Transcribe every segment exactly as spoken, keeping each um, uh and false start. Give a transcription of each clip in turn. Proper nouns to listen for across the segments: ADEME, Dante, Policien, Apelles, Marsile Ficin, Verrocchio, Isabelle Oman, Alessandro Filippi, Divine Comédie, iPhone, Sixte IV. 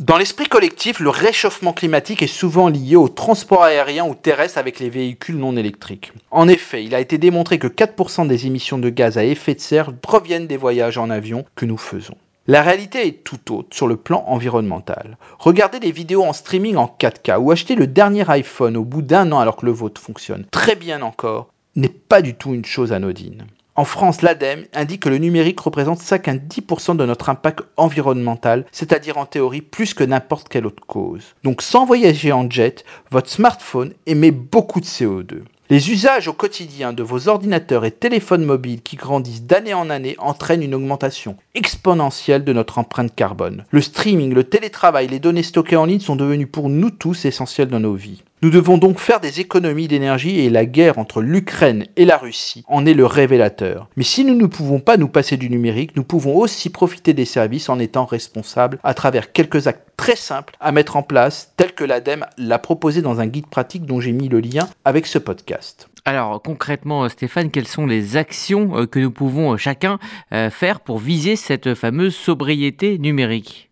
Dans l'esprit collectif, le réchauffement climatique est souvent lié au transport aérien ou terrestre avec les véhicules non électriques. En effet, il a été démontré que quatre pour cent des émissions de gaz à effet de serre proviennent des voyages en avion que nous faisons. La réalité est tout autre sur le plan environnemental. Regardez les vidéos en streaming en quatre K ou acheter le dernier iPhone au bout d'un an alors que le vôtre fonctionne très bien encore n'est pas du tout une chose anodine. En France, l'ADEME indique que le numérique représente cinq à dix pour cent de notre impact environnemental, c'est-à-dire en théorie plus que n'importe quelle autre cause. Donc sans voyager en jet, votre smartphone émet beaucoup de C O deux. Les usages au quotidien de vos ordinateurs et téléphones mobiles qui grandissent d'année en année entraînent une augmentation exponentielle de notre empreinte carbone. Le streaming, le télétravail, les données stockées en ligne sont devenus pour nous tous essentiels dans nos vies. Nous devons donc faire des économies d'énergie et la guerre entre l'Ukraine et la Russie en est le révélateur. Mais si nous ne pouvons pas nous passer du numérique, nous pouvons aussi profiter des services en étant responsables à travers quelques actes très simples à mettre en place, tels que l'ADEME l'a proposé dans un guide pratique dont j'ai mis le lien avec ce podcast. Alors concrètement, Stéphane, quelles sont les actions que nous pouvons chacun faire pour viser cette fameuse sobriété numérique ?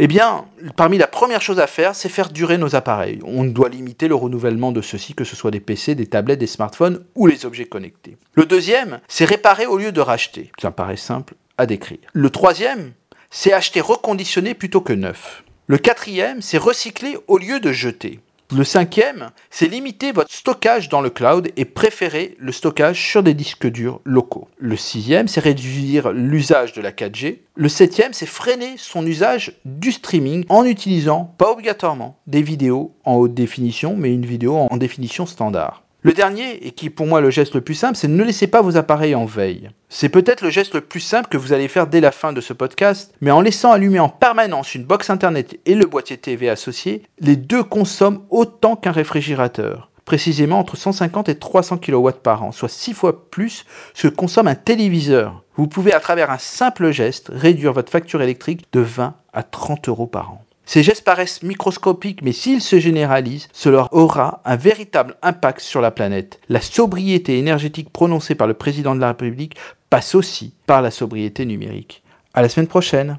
Eh bien, parmi la première chose à faire, c'est faire durer nos appareils. On doit limiter le renouvellement de ceux-ci, que ce soit des P C, des tablettes, des smartphones ou les objets connectés. Le deuxième, c'est réparer au lieu de racheter. Ça me paraît simple à décrire. Le troisième, c'est acheter reconditionné plutôt que neuf. Le quatrième, c'est recycler au lieu de jeter. Le cinquième, c'est limiter votre stockage dans le cloud et préférer le stockage sur des disques durs locaux. Le sixième, c'est réduire l'usage de la quatre G. Le septième, c'est freiner son usage du streaming en utilisant, pas obligatoirement, des vidéos en haute définition, mais une vidéo en définition standard. Le dernier, et qui est pour moi le geste le plus simple, c'est ne laissez pas vos appareils en veille. C'est peut-être le geste le plus simple que vous allez faire dès la fin de ce podcast, mais en laissant allumer en permanence une box internet et le boîtier T V associé, les deux consomment autant qu'un réfrigérateur, précisément entre cent cinquante et trois cents kilowatts par an, soit six fois plus ce que consomme un téléviseur. Vous pouvez à travers un simple geste réduire votre facture électrique de vingt à trente euros par an. Ces gestes paraissent microscopiques, mais s'ils se généralisent, cela aura un véritable impact sur la planète. La sobriété énergétique prononcée par le président de la République passe aussi par la sobriété numérique. À la semaine prochaine!